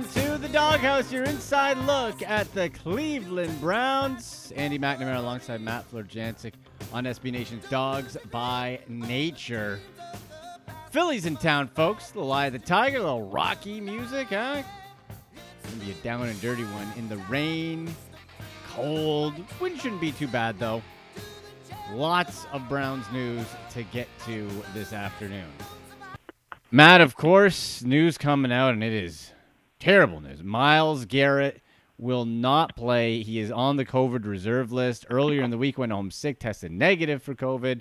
Welcome to the Doghouse, your inside look at the Cleveland Browns. Andy McNamara alongside Matt Florjancic on SB Nation's Dogs by Nature. Philly's in town, folks. The Lie of the Tiger, a little Rocky music, huh? It's going to be a down and dirty one in the rain, cold. Wind shouldn't be too bad, though. Lots of Browns news to get to this afternoon. Matt, of course, news coming out, and it is terrible news. Myles Garrett will not play. He is on the COVID reserve list. Earlier in the week, went home sick, tested negative for COVID,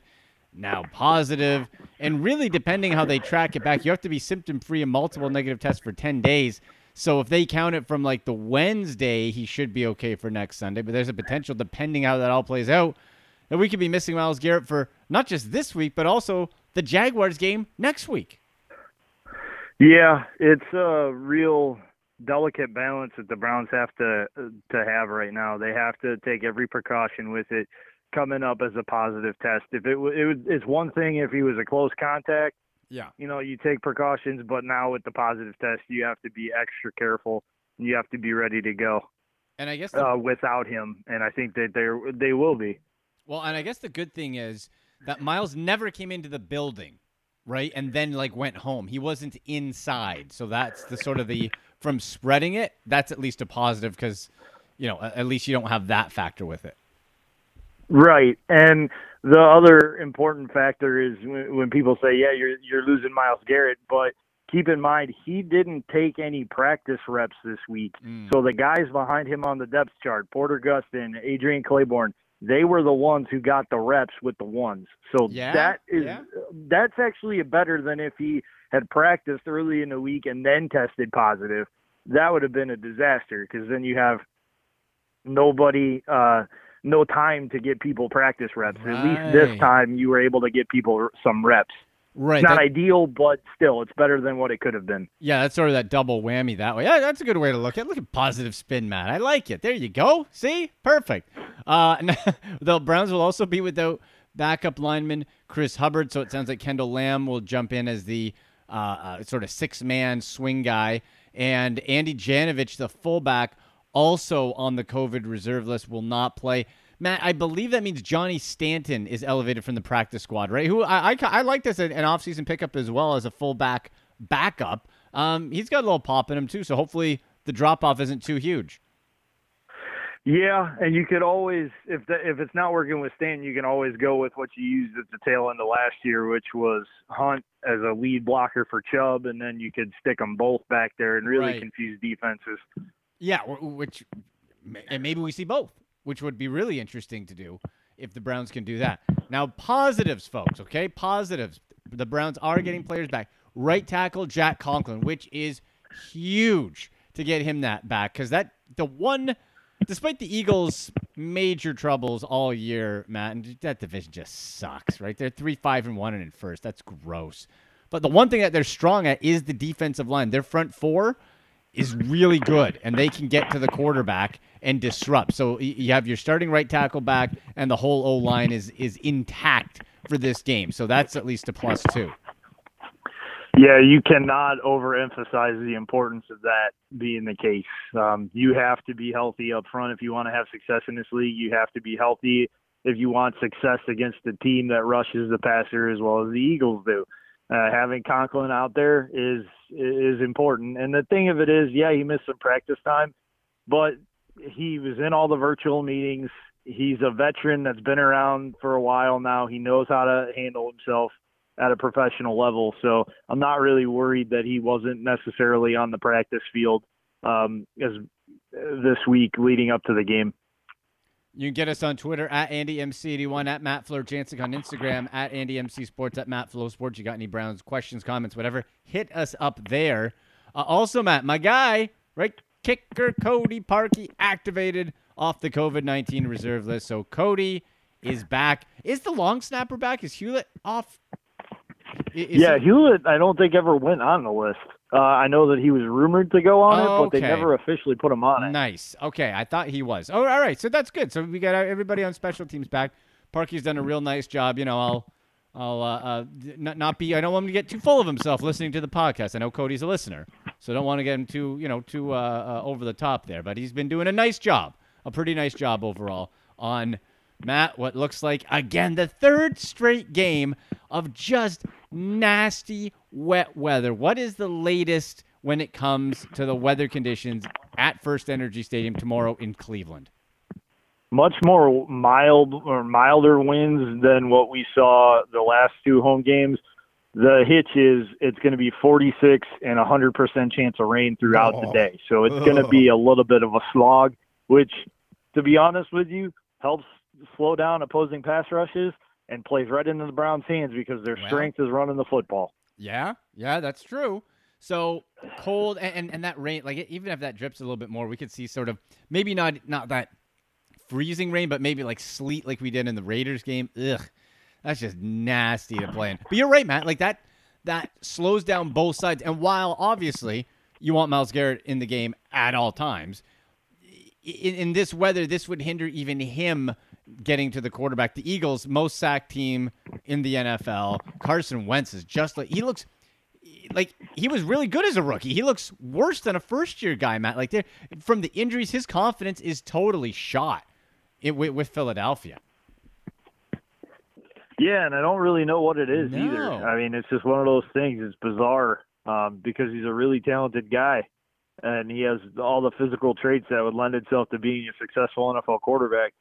now positive. And really, depending how they track it back, you have to be symptom-free and multiple negative tests for 10 days. So if they count it from, like, the Wednesday, he should be okay for next Sunday. But there's a potential, depending how that all plays out, that we could be missing Myles Garrett for not just this week, but also the Jaguars game next week. Yeah, it's a real delicate balance that the Browns have to have right now. They have to take every precaution with it coming up as a positive test. If it's one thing if he was a close contact, yeah, you know, you take precautions. But now with the positive test, you have to be extra careful. You have to be ready to go. And I guess without him, and I think that they will be. Well, and I guess the good thing is that Myles never came into the building. Right, and then like went home. He wasn't inside, so that's the sort of the from spreading it. That's at least a positive because, you know, at least you don't have that factor with it. Right, and the other important factor is when people say, "Yeah, you're losing Myles Garrett," but keep in mind he didn't take any practice reps this week. So the guys behind him on the depth chart, Porter Gustin, Adrian Claiborne, they were the ones who got the reps with the ones. So that's actually better than if he had practiced early in the week and then tested positive. That would have been a disaster because then you have nobody, no time to get people practice reps. Right. At least this time you were able to get people some reps. Right. Not ideal, but still, it's better than what it could have been. Yeah, that's sort of that double whammy that way. Yeah, that's a good way to look at it. Look at positive spin, Matt. I like it. There you go. See? Perfect. The Browns will also be without backup lineman Chris Hubbard, so it sounds like Kendall Lamb will jump in as the sort of six-man swing guy. And Andy Janovich, the fullback, also on the COVID reserve list, will not play. Matt, I believe that means Johnny Stanton is elevated from the practice squad, right? Who I like this an offseason pickup as well as a fullback backup. He's got a little pop in him too, so hopefully the drop-off isn't too huge. Yeah, and you could always, if it's not working with Stanton, you can always go with what you used at the tail end of last year, which was Hunt as a lead blocker for Chubb, and then you could stick them both back there and really confuse defenses. Yeah, which and maybe we see both, which would be really interesting to do if the Browns can do that. Now, positives, folks, okay? Positives. The Browns are getting players back. Right tackle, Jack Conklin, which is huge to get him that back because despite the Eagles' major troubles all year, Matt, and that division just sucks, right? They're 3-5-1 and in first. That's gross. But the one thing that they're strong at is the defensive line. Their front four is really good, and they can get to the quarterback and disrupt. So you have your starting right tackle back, and the whole O-line is intact for this game. So that's at least a plus two. Yeah, you cannot overemphasize the importance of that being the case. You have to be healthy up front if you want to have success in this league. You have to be healthy if you want success against the team that rushes the passer as well as the Eagles do. Having Conklin out there is important. And the thing of it is, yeah, he missed some practice time, but he was in all the virtual meetings. He's a veteran that's been around for a while now. He knows how to handle himself at a professional level. So I'm not really worried that he wasn't necessarily on the practice field as this week leading up to the game. You can get us on Twitter at AndyMc81, at MattFlorjancic, on Instagram at AndyMcsports, at mattflosports. You got any Browns questions, comments, whatever, hit us up there. Also, Matt, my guy, right, kicker Cody Parkey activated off the COVID-19 reserve list. So Cody is back. Is the long snapper back? Is Hewlett off? Hewlett I don't think ever went on the list. I know that he was rumored to go on it, but they never officially put him on it. Nice. Okay, I thought he was. Oh, all right, so that's good. So we got everybody on special teams back. Parkey's done a real nice job. You know, I'll not be – I don't want him to get too full of himself listening to the podcast. I know Cody's a listener. So don't want to get him too over the top there. But he's been doing a nice job, a pretty nice job overall on Matt. What looks like, again, the third straight game of just nasty wet weather. What is the latest when it comes to the weather conditions at First Energy Stadium tomorrow in Cleveland? Much more milder winds than what we saw the last two home games. The hitch is it's going to be 46 and 100% chance of rain throughout the day. So it's going to be a little bit of a slog, which, to be honest with you, helps slow down opposing pass rushes and plays right into the Browns' hands because their strength is running the football. Yeah, that's true. So cold and that rain, like even if that drips a little bit more, we could see sort of maybe not that freezing rain, but maybe like sleet like we did in the Raiders game. Ugh, that's just nasty to play in. But you're right, Matt. Like that slows down both sides. And while obviously you want Myles Garrett in the game at all times, in this weather, this would hinder even him getting to the quarterback. The Eagles, most sack team in the NFL. Carson Wentz is just like, he looks like he was really good as a rookie. He looks worse than a first-year guy, Matt. Like from the injuries, his confidence is totally shot with Philadelphia. Yeah, and I don't really know what it is either. I mean, it's just one of those things. It's bizarre because he's a really talented guy, and he has all the physical traits that would lend itself to being a successful NFL quarterback.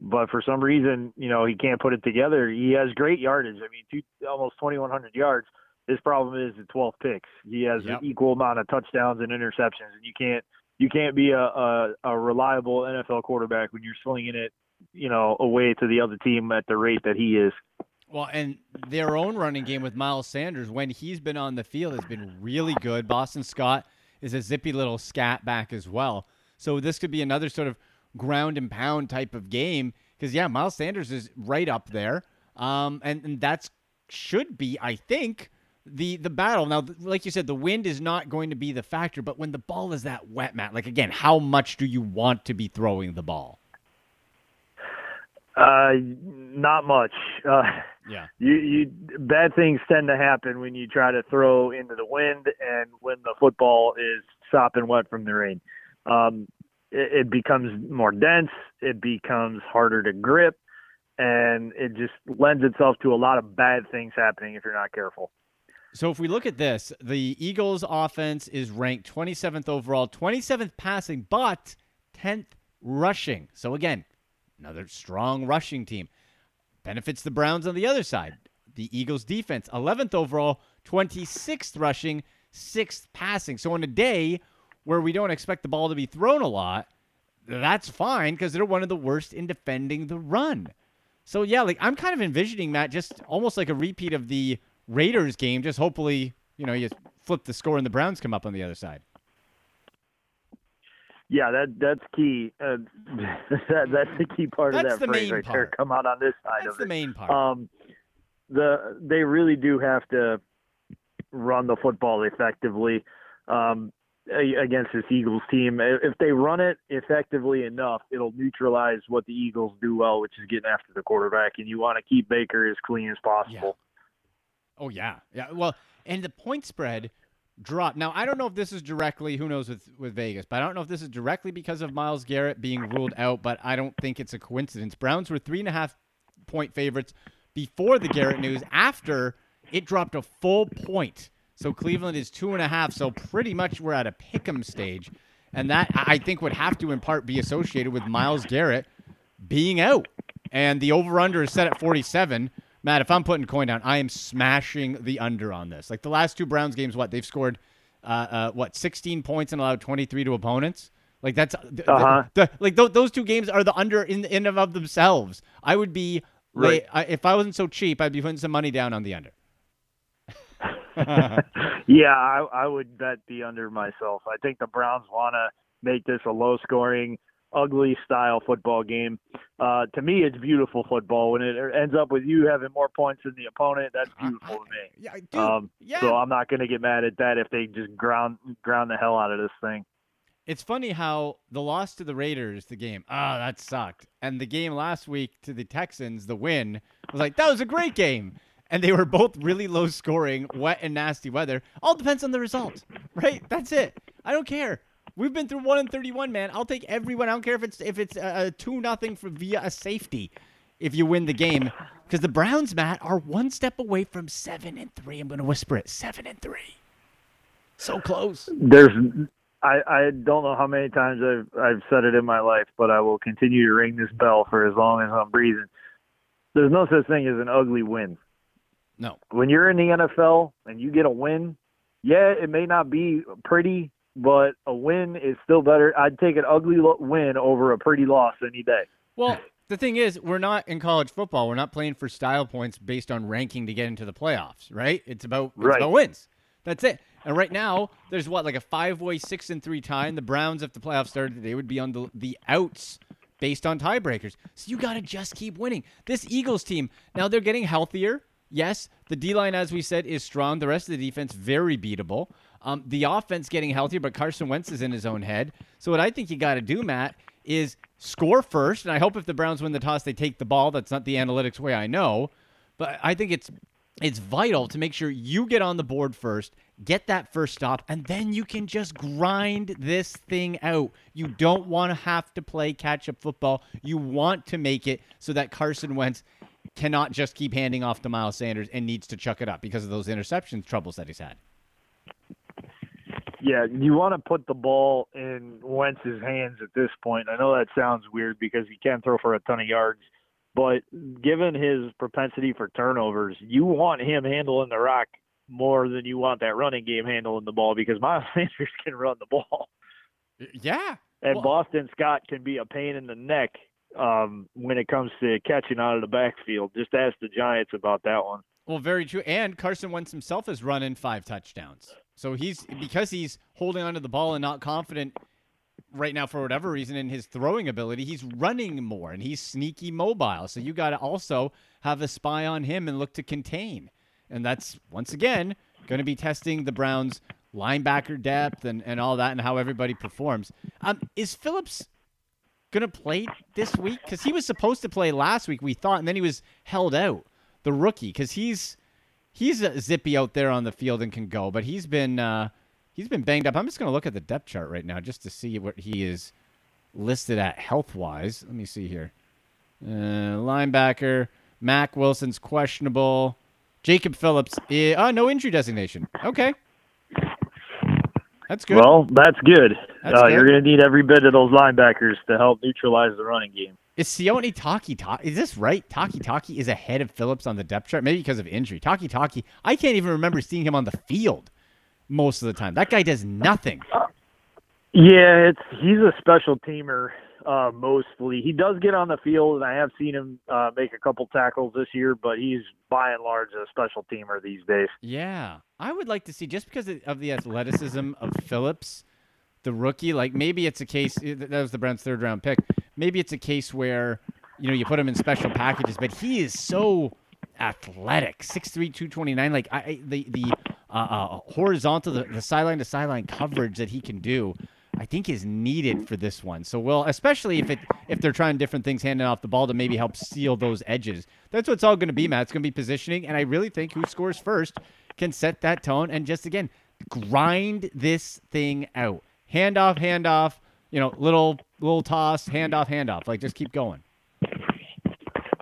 But for some reason, he can't put it together. He has great yardage. I mean, almost 2,100 yards. His problem is the 12 picks. He has an equal amount of touchdowns and interceptions, and you can't be a reliable NFL quarterback when you're slinging it, away to the other team at the rate that he is. Well, and their own running game with Miles Sanders, when he's been on the field, has been really good. Boston Scott is a zippy little scat back as well. So this could be another sort of ground and pound type of game because, Miles Sanders is right up there. And that should be, I think, the battle. Now, like you said, the wind is not going to be the factor, but when the ball is that wet, Matt, like, again, how much do you want to be throwing the ball? Not much. You bad things tend to happen when you try to throw into the wind and when the football is sopping wet from the rain. It becomes more dense. It becomes harder to grip, and it just lends itself to a lot of bad things happening if you're not careful. So if we look at this, the Eagles offense is ranked 27th overall, 27th passing, but 10th rushing. So again, another strong rushing team. Benefits the Browns on the other side. The Eagles defense, 11th overall, 26th rushing, 6th passing. So on a day where we don't expect the ball to be thrown a lot, that's fine because they're one of the worst in defending the run. So I'm kind of envisioning that just almost like a repeat of the Raiders game, just hopefully, you flip the score and the Browns come up on the other side. Yeah, that's key. That's the key part of that phrase right there. Come out on this side of it. That's the main part. They really do have to run the football effectively. Against this Eagles team. If they run it effectively enough, it'll neutralize what the Eagles do well, which is getting after the quarterback, and you want to keep Baker as clean as possible. Yeah. Oh, yeah. Yeah. Well, and the point spread dropped. Now, I don't know if this is directly, who knows with Vegas, but I don't know if this is directly because of Myles Garrett being ruled out, but I don't think it's a coincidence. Browns were 3.5-point favorites before the Garrett news. After, it dropped a full point. So Cleveland is 2.5, so pretty much we're at a pick'em stage. And that, I think, would have to in part be associated with Myles Garrett being out. And the over-under is set at 47. Matt, if I'm putting coin down, I am smashing the under on this. Like the last two Browns games, they've scored, 16 points and allowed 23 to opponents? Like that's those two games are the under in and of themselves. I would be, right. If I wasn't so cheap, I'd be putting some money down on the under. I would bet the under myself. I think the Browns want to make this a low-scoring, ugly-style football game. To me, it's beautiful football. When it ends up with you having more points than the opponent, that's beautiful to me. Yeah, dude, So I'm not going to get mad at that if they just ground the hell out of this thing. It's funny how the loss to the Raiders, the game, that sucked. And the game last week to the Texans, the win, was like, that was a great game. and they were both really low scoring, wet and nasty weather. All depends on the result, right? That's it. I don't care. We've been through 1-31, man. I'll take everyone. I don't care if it's a 2-0 via a safety if you win the game, because the Browns, Matt, are one step away from 7-3. I'm going to whisper it, 7-3. So close. I don't know how many times I've said it in my life, but I will continue to ring this bell for as long as I'm breathing. There's no such thing as an ugly win. No. When you're in the NFL and you get a win, yeah, it may not be pretty, but a win is still better. I'd take an ugly win over a pretty loss any day. Well, the thing is, we're not in college football. We're not playing for style points based on ranking to get into the playoffs, right? It's about wins. That's it. And right now, there's like a 5-way 6-3 tie, and the Browns, if the playoffs started, they would be on the outs based on tiebreakers. So you got to just keep winning. This Eagles team, now they're getting healthier. Yes, the D-line, as we said, is strong. The rest of the defense, very beatable. The offense getting healthier, but Carson Wentz is in his own head. So what I think you got to do, Matt, is score first. And I hope if the Browns win the toss, they take the ball. That's not the analytics way, I know. But I think it's vital to make sure you get on the board first, get that first stop, and then you can just grind this thing out. You don't want to have to play catch-up football. You want to make it so that Carson Wentz cannot just keep handing off to Miles Sanders and needs to chuck it up because of those interception troubles that he's had. Yeah, you want to put the ball in Wentz's hands at this point. I know that sounds weird because he can't throw for a ton of yards. But given his propensity for turnovers, you want him handling the rock more than you want that running game handling the ball because Miles Sanders can run the ball. Yeah. And Boston Scott can be a pain in the neck when it comes to catching out of the backfield. Just ask the Giants about that one. Well, very true. And Carson Wentz himself has run in 5 touchdowns. So because he's holding onto the ball and not confident right now, for whatever reason, in his throwing ability, he's running more and he's sneaky mobile. So you got to also have a spy on him and look to contain. And that's, once again, going to be testing the Browns' linebacker depth and all that and how everybody performs. Is Phillips going to play this week? Because he was supposed to play last week, we thought, and then he was held out, the rookie, because he's a zippy out there on the field and can go, but he's been banged up. I'm just going to look at the depth chart right now just to see what he is listed at health-wise. Let me see here. Linebacker. Mac Wilson's questionable. Jacob Phillips. No injury designation. Okay. That's good. Well, that's good. You're going to need every bit of those linebackers to help neutralize the running game. Is Sione Takitaki, is this right? Takitaki is ahead of Phillips on the depth chart, maybe because of injury. Takitaki, I can't even remember seeing him on the field most of the time. That guy does nothing. Yeah, he's a special teamer mostly. He does get on the field, and I have seen him make a couple tackles this year, but he's by and large a special teamer these days. Yeah. I would like to see, just because of the athleticism of Phillips, the rookie, like maybe it's a case, that was the Browns' third-round pick, maybe it's a case where, you know, you put him in special packages, but he is so athletic, 6'3", 229, like the horizontal, the sideline to sideline coverage that he can do, I think is needed for this one. So, well, especially if they're trying different things, handing off the ball to maybe help seal those edges. That's what it's all going to be, Matt. It's going to be positioning, and I really think who scores first can set that tone and just, again, grind this thing out. Hand off, you know, little toss, hand off. Like, just keep going.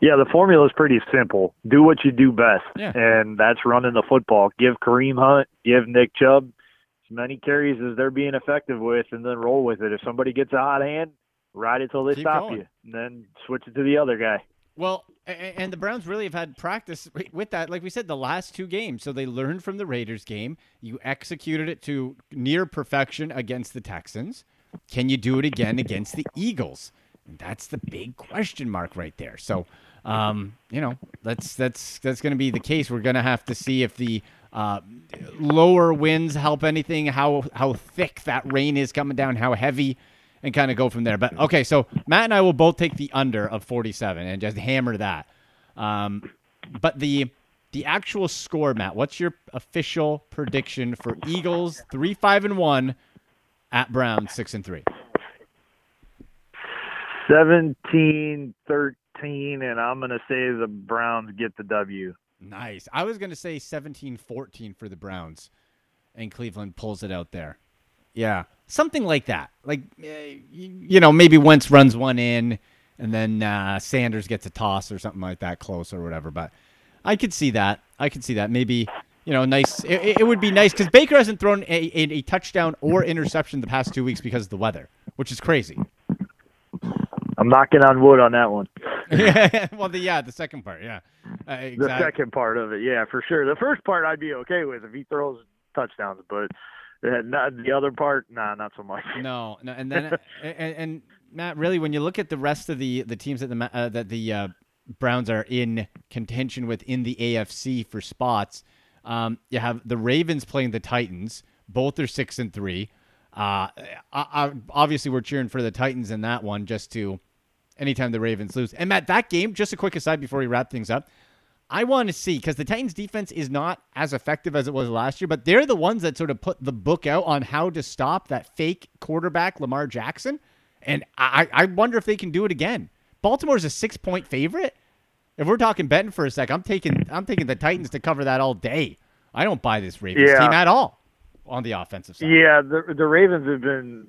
Yeah, the formula is pretty simple. Do what you do best, and that's running the football. Give Kareem Hunt, give Nick Chubb as many carries as they're being effective with, and then roll with it. If somebody gets a hot hand, ride it till they stop you, and then switch it to the other guy. Well, and the Browns really have had practice with that. Like we said, the last 2 games. So they learned from the Raiders game. You executed it to near perfection against the Texans. Can you do it again against the Eagles? And that's the big question mark right there. So, you know, that's going to be the case. We're going to have to see if the lower winds help anything, how thick that rain is coming down, how heavy, and kind of go from there. But, okay, so Matt and I will both take the under of 47 and just hammer that. But the actual score, Matt, what's your official prediction for Eagles 3-5-1 at Brown 6-3? 17-13, and I'm going to say the Browns get the W. Nice. I was going to say 17-14 for the Browns, and Cleveland pulls it out there. Yeah, something like that. Like, you know, maybe Wentz runs one in, and then Sanders gets a toss or something like that close or whatever. But I could see that. Maybe, you know, nice. It would be nice because Baker hasn't thrown a touchdown or interception the past 2 weeks because of the weather, which is crazy. I'm knocking on wood on that one. The second part, yeah. Exactly. The second part of it, yeah, for sure. The first part I'd be okay with if he throws touchdowns, but the other part, nah, not so much. No, and then and Matt, really, when you look at the rest of the teams that the Browns are in contention with in the AFC for spots, you have the Ravens playing the Titans. Both are 6-3. I obviously we're cheering for the Titans in that one just to anytime the Ravens lose. And Matt, that game, just a quick aside before we wrap things up, I want to see, because the Titans defense is not as effective as it was last year, but they're the ones that sort of put the book out on how to stop that fake quarterback, Lamar Jackson. And I wonder if they can do it again. Baltimore's a 6-point favorite. If we're talking betting for a sec, I'm taking the Titans to cover that all day. I don't buy this Ravens team at all. On the offensive side. Yeah, the Ravens have been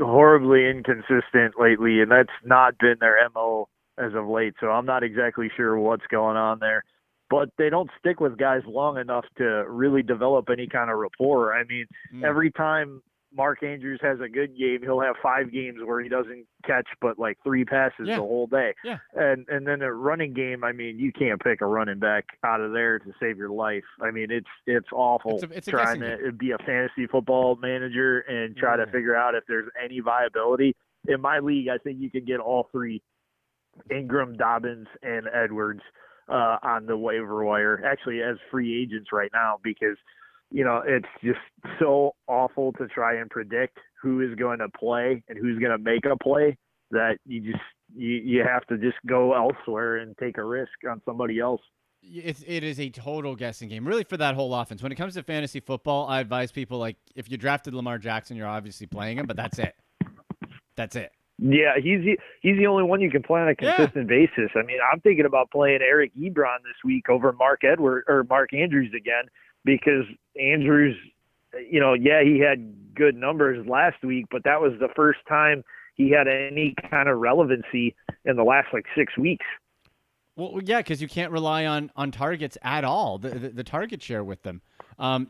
horribly inconsistent lately, and that's not been their MO as of late, so I'm not exactly sure what's going on there. But they don't stick with guys long enough to really develop any kind of rapport. I mean, every time Mark Andrews has a good game, he'll have 5 games where he doesn't catch but like 3 passes the whole day. Yeah. And then a running game, I mean, you can't pick a running back out of there to save your life. I mean, it's awful. It's trying to be a fantasy football manager and try to figure out if there's any viability. In my league, I think you can get all 3, Ingram, Dobbins, and Edwards on the waiver wire, actually as free agents right now, because you know, it's just so awful to try and predict who is going to play and who's going to make a play that you have to just go elsewhere and take a risk on somebody else. It is a total guessing game, really, for that whole offense. When it comes to fantasy football, I advise people, like, if you drafted Lamar Jackson, you're obviously playing him, but that's it. Yeah, he's the only one you can play on a consistent basis. I mean, I'm thinking about playing Eric Ebron this week over Mark Andrews again. Because Andrews, you know, he had good numbers last week, but that was the first time he had any kind of relevancy in the last, like, 6 weeks. Well, yeah, because you can't rely on targets at all, the target share with them.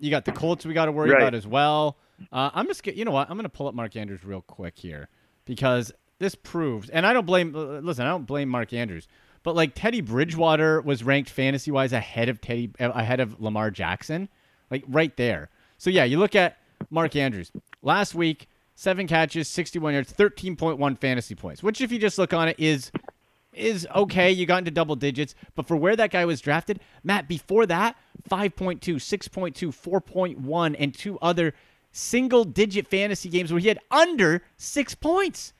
You got the Colts we got to worry about as well. You know what? I'm going to pull up Mark Andrews real quick here because this proves, and I don't blame Mark Andrews. But like Teddy Bridgewater was ranked fantasy wise ahead of Lamar Jackson, like right there. So yeah, you look at Mark Andrews last week, 7 catches, 61 yards, 13.1 fantasy points, which if you just look on it is okay. You got into double digits, but for where that guy was drafted, Matt, before that, 5.2, 6.2, 4.1, and 2 other single digit fantasy games where he had under 6 points.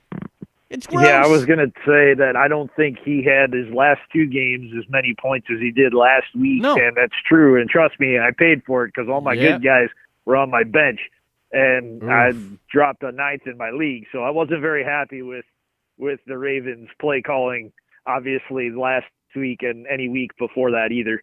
It's gross. Yeah, I was going to say that I don't think he had his last 2 games as many points as he did last week, and that's true. And trust me, I paid for it because all my good guys were on my bench, and I dropped a 9th in my league, so I wasn't very happy with the Ravens' play calling, obviously, last week and any week before that either.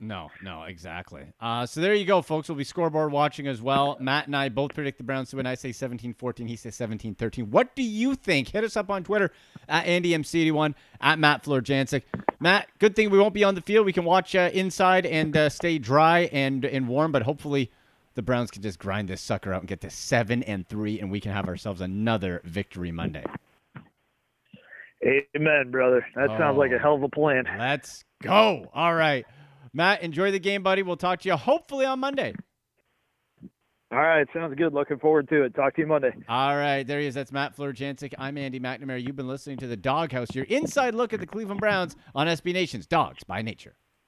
No, exactly. So there you go, folks. We'll be scoreboard watching as well. Matt and I both predict the Browns to win. I say 17-14. He says 17-13. What do you think? Hit us up on Twitter at AndyMc81, at MattFlorjancic. Matt, good thing we won't be on the field. We can watch inside and stay dry and warm, but hopefully the Browns can just grind this sucker out and get to 7-3, and we can have ourselves another Victory Monday. Amen, brother. That sounds like a hell of a plan. Let's go. All right. Matt, enjoy the game, buddy. We'll talk to you hopefully on Monday. All right. Sounds good. Looking forward to it. Talk to you Monday. All right. There he is. That's Matt Florjancic. I'm Andy McNamara. You've been listening to The Doghouse, your inside look at the Cleveland Browns on SB Nation's Dogs by Nature.